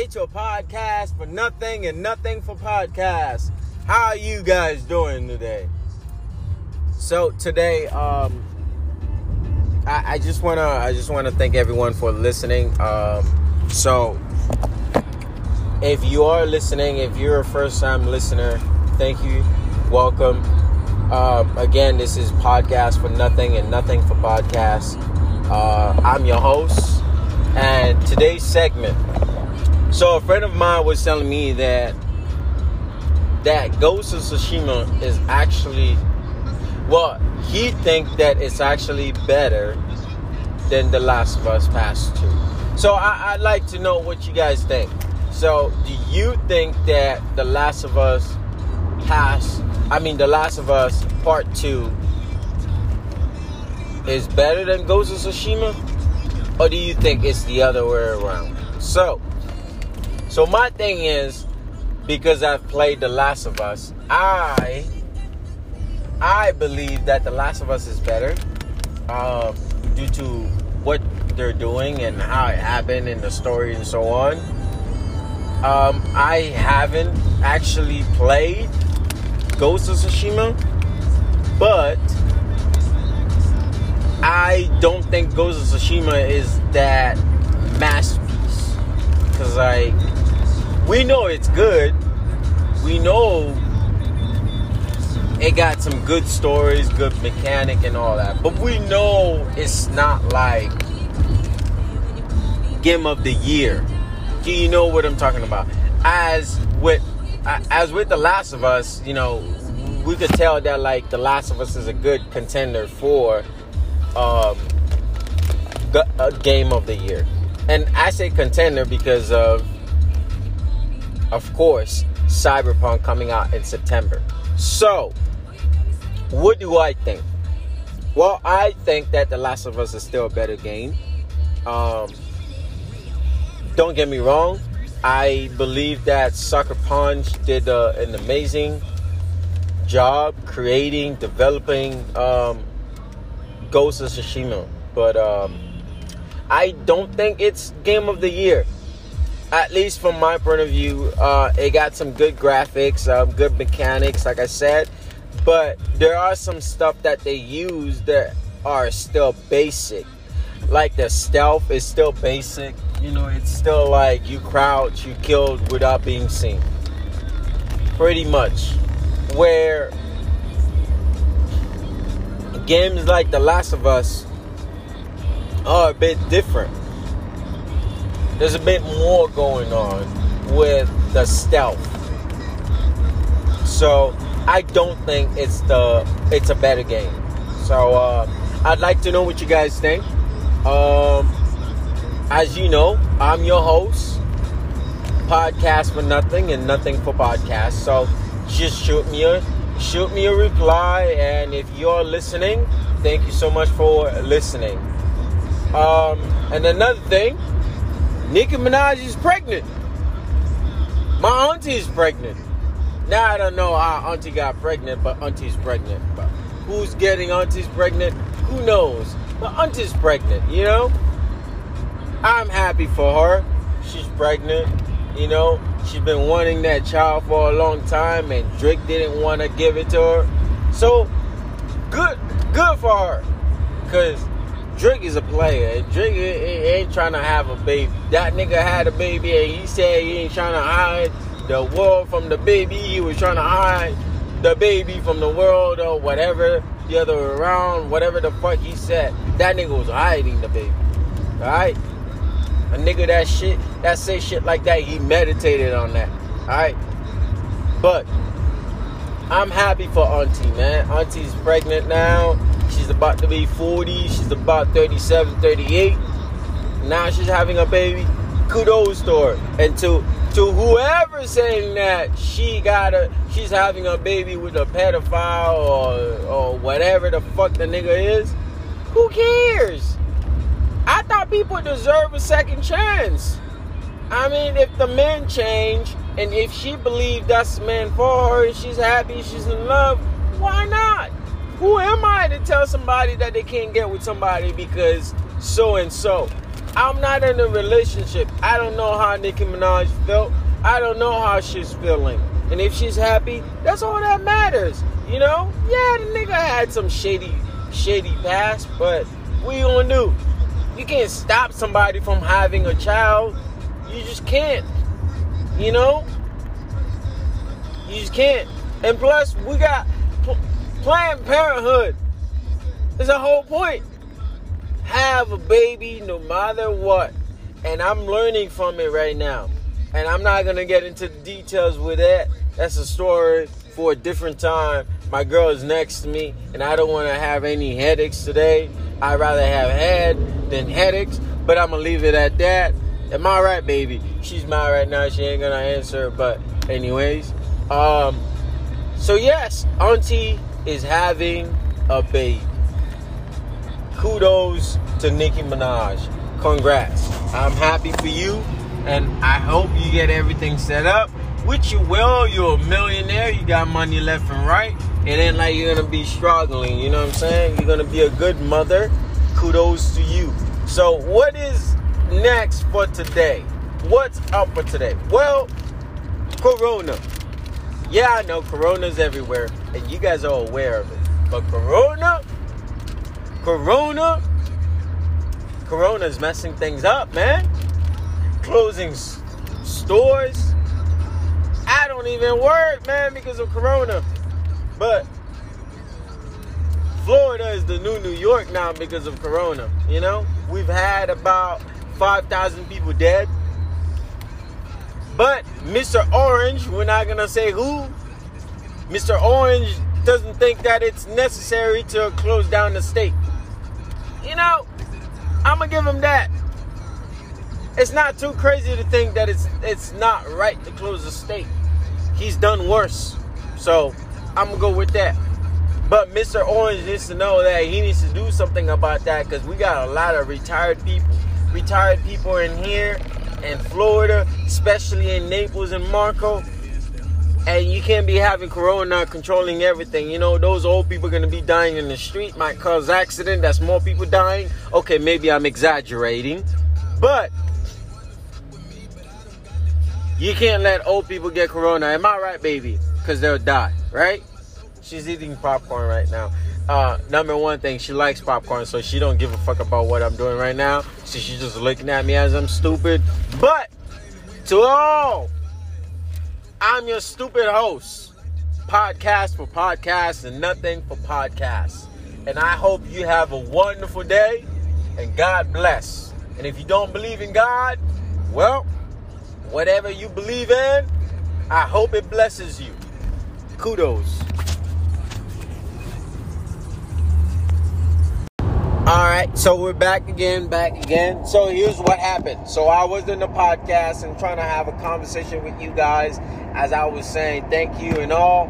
It's your podcast for nothing and nothing for podcasts. How are you guys doing today? So today, I just wanna thank everyone for listening. So if you are listening, if you're a first-time listener, thank you, welcome. Again, this is Podcast for Nothing and Nothing for Podcasts. I'm your host, and today's segment. So a friend of mine was telling me that Ghost of Tsushima is actually, well, he thinks that it's actually better than The Last of Us Part 2. So I'd like to know what you guys think. So do you think that The Last of Us Part 2 is better than Ghost of Tsushima? Or do you think it's the other way around? So my thing is, because I've played The Last of Us, I believe that The Last of Us is better due to what they're doing and how it happened and the story and so on. I haven't actually played Ghost of Tsushima, but I don't think Ghost of Tsushima is that masterpiece. Because, we know it's good. We know it got some good stories, good mechanic and all that. But we know it's not like Game of the Year. Do you know what I'm talking about? As with The Last of Us, we could tell that The Last of Us is a good contender for Game of the Year, and I say contender because of course, Cyberpunk coming out in September. So, what do I think? Well, I think that The Last of Us is still a better game. Don't get me wrong. I believe that Sucker Punch did an amazing job creating, developing Ghost of Tsushima. But I don't think it's Game of the Year. At least from my point of view, it got some good graphics, good mechanics, like I said. But there are some stuff that they use that are still basic. Like the stealth is still basic. It's still like you crouch, you killed without being seen. Pretty much. Where games like The Last of Us are a bit different. There's a bit more going on with the stealth. So I don't think it's a better game. So I'd like to know what you guys think. As you know, I'm your host, Podcast for Nothing and Nothing for Podcasts. So just shoot me a reply, and if you're listening, thank you so much for listening. And another thing, Nicki Minaj is pregnant. My auntie is pregnant. Now I don't know how auntie got pregnant, but auntie's pregnant. But who's getting auntie's pregnant? Who knows? But auntie's pregnant, I'm happy for her. She's pregnant, She's been wanting that child for a long time, and Drake didn't want to give it to her. So, good for her. Because Drake is a player. Drake ain't trying to have a baby. That nigga had a baby, and he said he ain't trying to hide the world from the baby. He was trying to hide the baby from the world or whatever, the other way around, whatever the fuck he said. That nigga was hiding the baby. Alright? A nigga that say shit like that, he meditated on that. Alright? But I'm happy for auntie, man. Auntie's pregnant now. She's about to be 40. She's about 37, 38. Now she's having a baby. Kudos to her. And to whoever saying that she's having a baby with a pedophile or whatever the fuck the nigga is. Who cares? I thought people deserve a second chance. I mean, if the men change, and if she believes that's the man for her, and she's happy, she's in love, why not? Who am I to tell somebody that they can't get with somebody because so and so? I'm not in a relationship. I don't know how Nicki Minaj felt. I don't know how she's feeling. And if she's happy, that's all that matters. You know? Yeah, the nigga had some shady past, but what you gonna do? You can't stop somebody from having a child. You just can't. You know? You just can't. And plus, we got Planned Parenthood. That's the whole point. Have a baby no matter what. And I'm learning from it right now. And I'm not going to get into the details with that. That's a story for a different time. My girl is next to me, and I don't want to have any headaches today. I'd rather have head than headaches, but I'm going to leave it at that. Am I right, baby? She's mad right now. She ain't going to answer, but anyways. So, yes, Auntie is having a baby. Kudos to Nicki Minaj. Congrats. I'm happy for you. And I hope you get everything set up, which you will. You're a millionaire. You got money left and right. It ain't like you're going to be struggling. You know what I'm saying? You're going to be a good mother. Kudos to you. So what is next for today? What's up for today? Well, Corona. Yeah, I know Corona's everywhere, and you guys are aware of it. But Corona's messing things up, man. Closing stores. I don't even work, man, because of Corona. But Florida is the new New York now because of Corona. You know, we've had about 5,000 people dead. But Mr. Orange, we're not gonna say who, Mr. Orange doesn't think that it's necessary to close down the state. You know, I'm gonna give him that. It's not too crazy to think that it's not right to close the state. He's done worse. So I'm going to go with that. But Mr. Orange needs to know that he needs to do something about that, because we got a lot of retired people. Retired people in here, in Florida, especially in Naples and Marco. And you can't be having Corona controlling everything. You know, those old people are going to be dying in the street. Might cause accident. That's more people dying. Okay, maybe I'm exaggerating. But you can't let old people get Corona. Am I right, baby? Because they'll die, right? She's eating popcorn right now. Number one thing, she likes popcorn, so she don't give a fuck about what I'm doing right now. So she's just looking at me as I'm stupid. But to all, I'm your stupid host. Podcast for podcasts and nothing for podcasts. And I hope you have a wonderful day, and God bless. And if you don't believe in God, well, whatever you believe in, I hope it blesses you. Kudos. Alright, so we're back again. So here's what happened. So I was in the podcast and trying to have a conversation with you guys. As I was saying, thank you and all.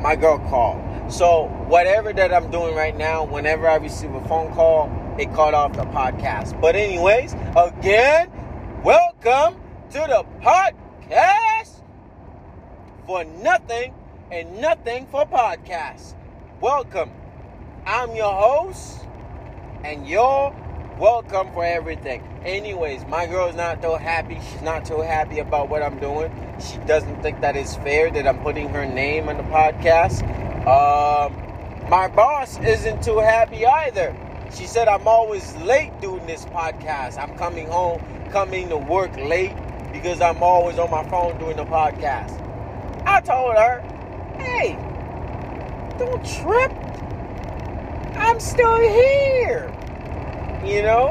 My girl called. So whatever that I'm doing right now, whenever I receive a phone call, it cut off the podcast. But anyways, again, welcome to the podcast for nothing and nothing for podcasts. Welcome. I'm your host, and you're welcome for everything. Anyways, my girl's not so happy. She's not so happy about what I'm doing. She doesn't think that it's fair that I'm putting her name on the podcast. My boss isn't too happy either. She said I'm always late doing this podcast. I'm coming home, coming to work late, because I'm always on my phone doing the podcast. I told her, hey, don't trip. I'm still here. You know?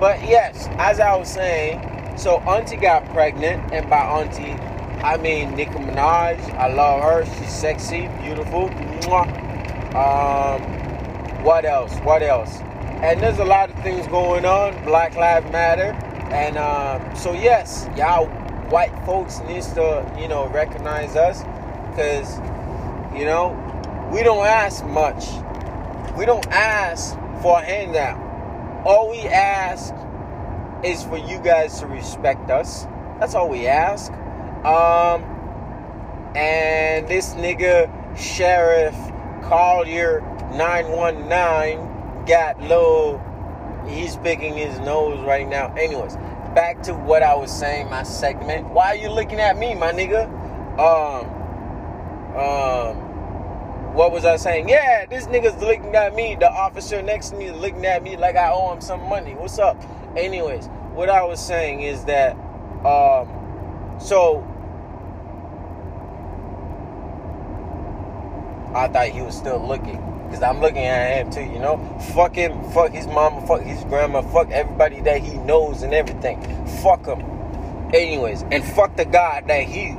But yes, as I was saying, so Auntie got pregnant. And by Auntie, I mean Nicki Minaj. I love her. She's sexy, beautiful. What else? And there's a lot of things going on. Black Lives Matter. And so yes, y'all white folks needs to, you know, recognize us, because, you know, we don't ask much. We don't ask for a handout. All we ask is for you guys to respect us. That's all we ask. And this nigga Sheriff Collier919 got low He's picking his nose right now. Anyways, back to what I was saying, my segment. Why are you looking at me, my nigga? What was I saying? Yeah, this nigga's looking at me. The officer next to me is looking at me like I owe him some money. What's up? Anyways, what I was saying is that, so I thought he was still looking, because I'm looking at him too, you know? Fuck him, fuck his mama, fuck his grandma, fuck everybody that he knows and everything. Fuck him. Anyways, and fuck the God that he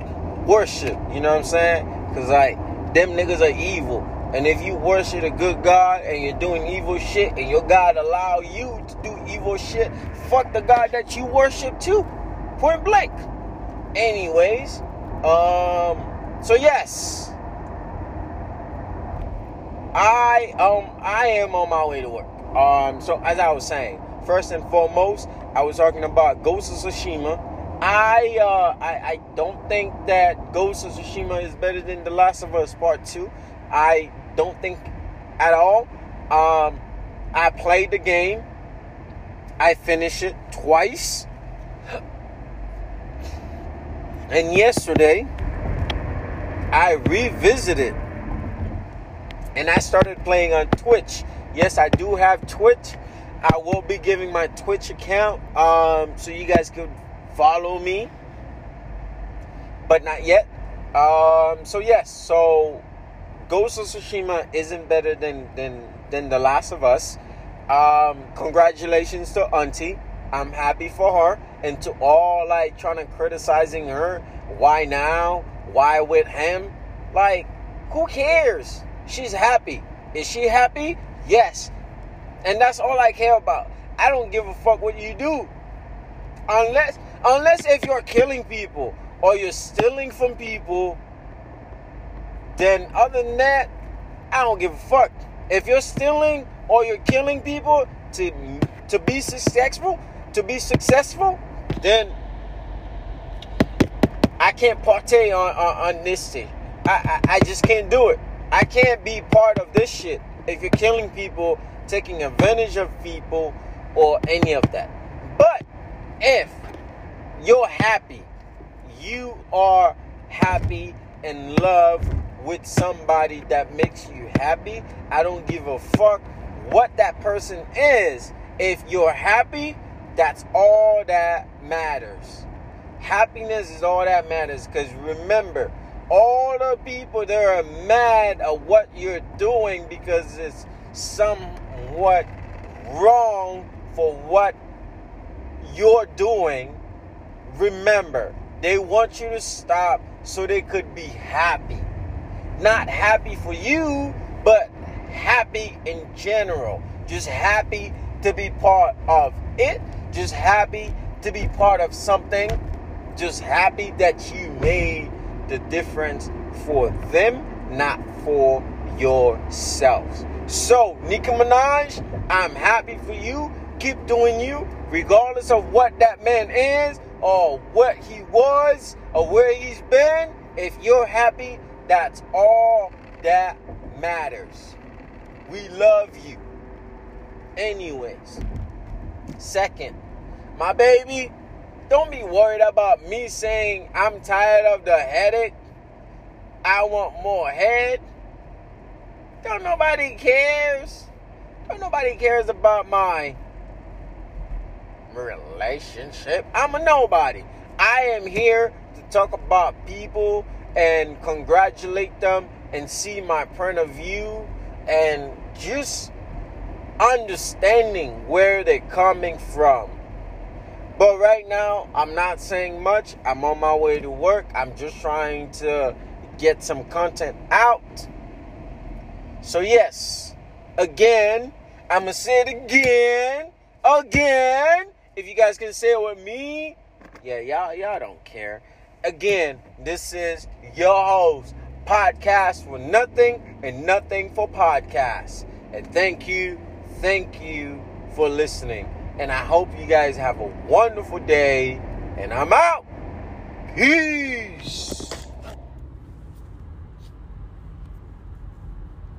worship, you know what I'm saying? Because, like, them niggas are evil. And if you worship a good God and you're doing evil shit and your God allow you to do evil shit, fuck the God that you worship too. Point blank. Anyways, so yes, I am on my way to work. So as I was saying, first and foremost, I was talking about Ghost of Tsushima. I don't think that Ghost of Tsushima is better than The Last of Us Part 2. I don't think at all. I played the game. I finished it twice. And yesterday, I revisited. And I started playing on Twitch. Yes, I do have Twitch. I will be giving my Twitch account, so you guys could follow me, but not yet. So yes, so Ghost of Tsushima isn't better than The Last of Us. Congratulations to Auntie. I'm happy for her, and to all like trying to criticizing her. Why now? Why with him? Like, who cares? She's happy. Is she happy? Yes, and that's all I care about. I don't give a fuck what you do, unless if you're killing people or you're stealing from people. Then other than that, I don't give a fuck. If you're stealing or you're killing people to be successful, then I can't partake on this thing. I just can't do it. I can't be part of this shit. If you're killing people, taking advantage of people, or any of that. But if you're happy, you are happy and in love with somebody that makes you happy, I don't give a fuck what that person is. If you're happy, that's all that matters. Happiness is all that matters, because remember, all the people that are mad at what you're doing because it's somewhat wrong for what you're doing, remember, they want you to stop so they could be happy. Not happy for you, but happy in general. Just happy to be part of it. Just happy to be part of something. Just happy that you made the difference for them, not for yourselves. So, Nicki Minaj, I'm happy for you. Keep doing you, regardless of what that man is or what he was or where he's been. If you're happy, that's all that matters. We love you. Anyways, second, my baby, don't be worried about me saying I'm tired of the headache. I want more head. Don't nobody cares. Don't nobody cares about my relationship. I'm a nobody. I am here to talk about people and congratulate them and see my point of view and just understanding where they're coming from. But right now, I'm not saying much. I'm on my way to work. I'm just trying to get some content out. So yes, again, I'm gonna say it again. If you guys can say it with me, yeah, y'all don't care. Again, this is your host, Podcast for Nothing and Nothing for Podcasts. And thank you for listening. And I hope you guys have a wonderful day. And I'm out. Peace.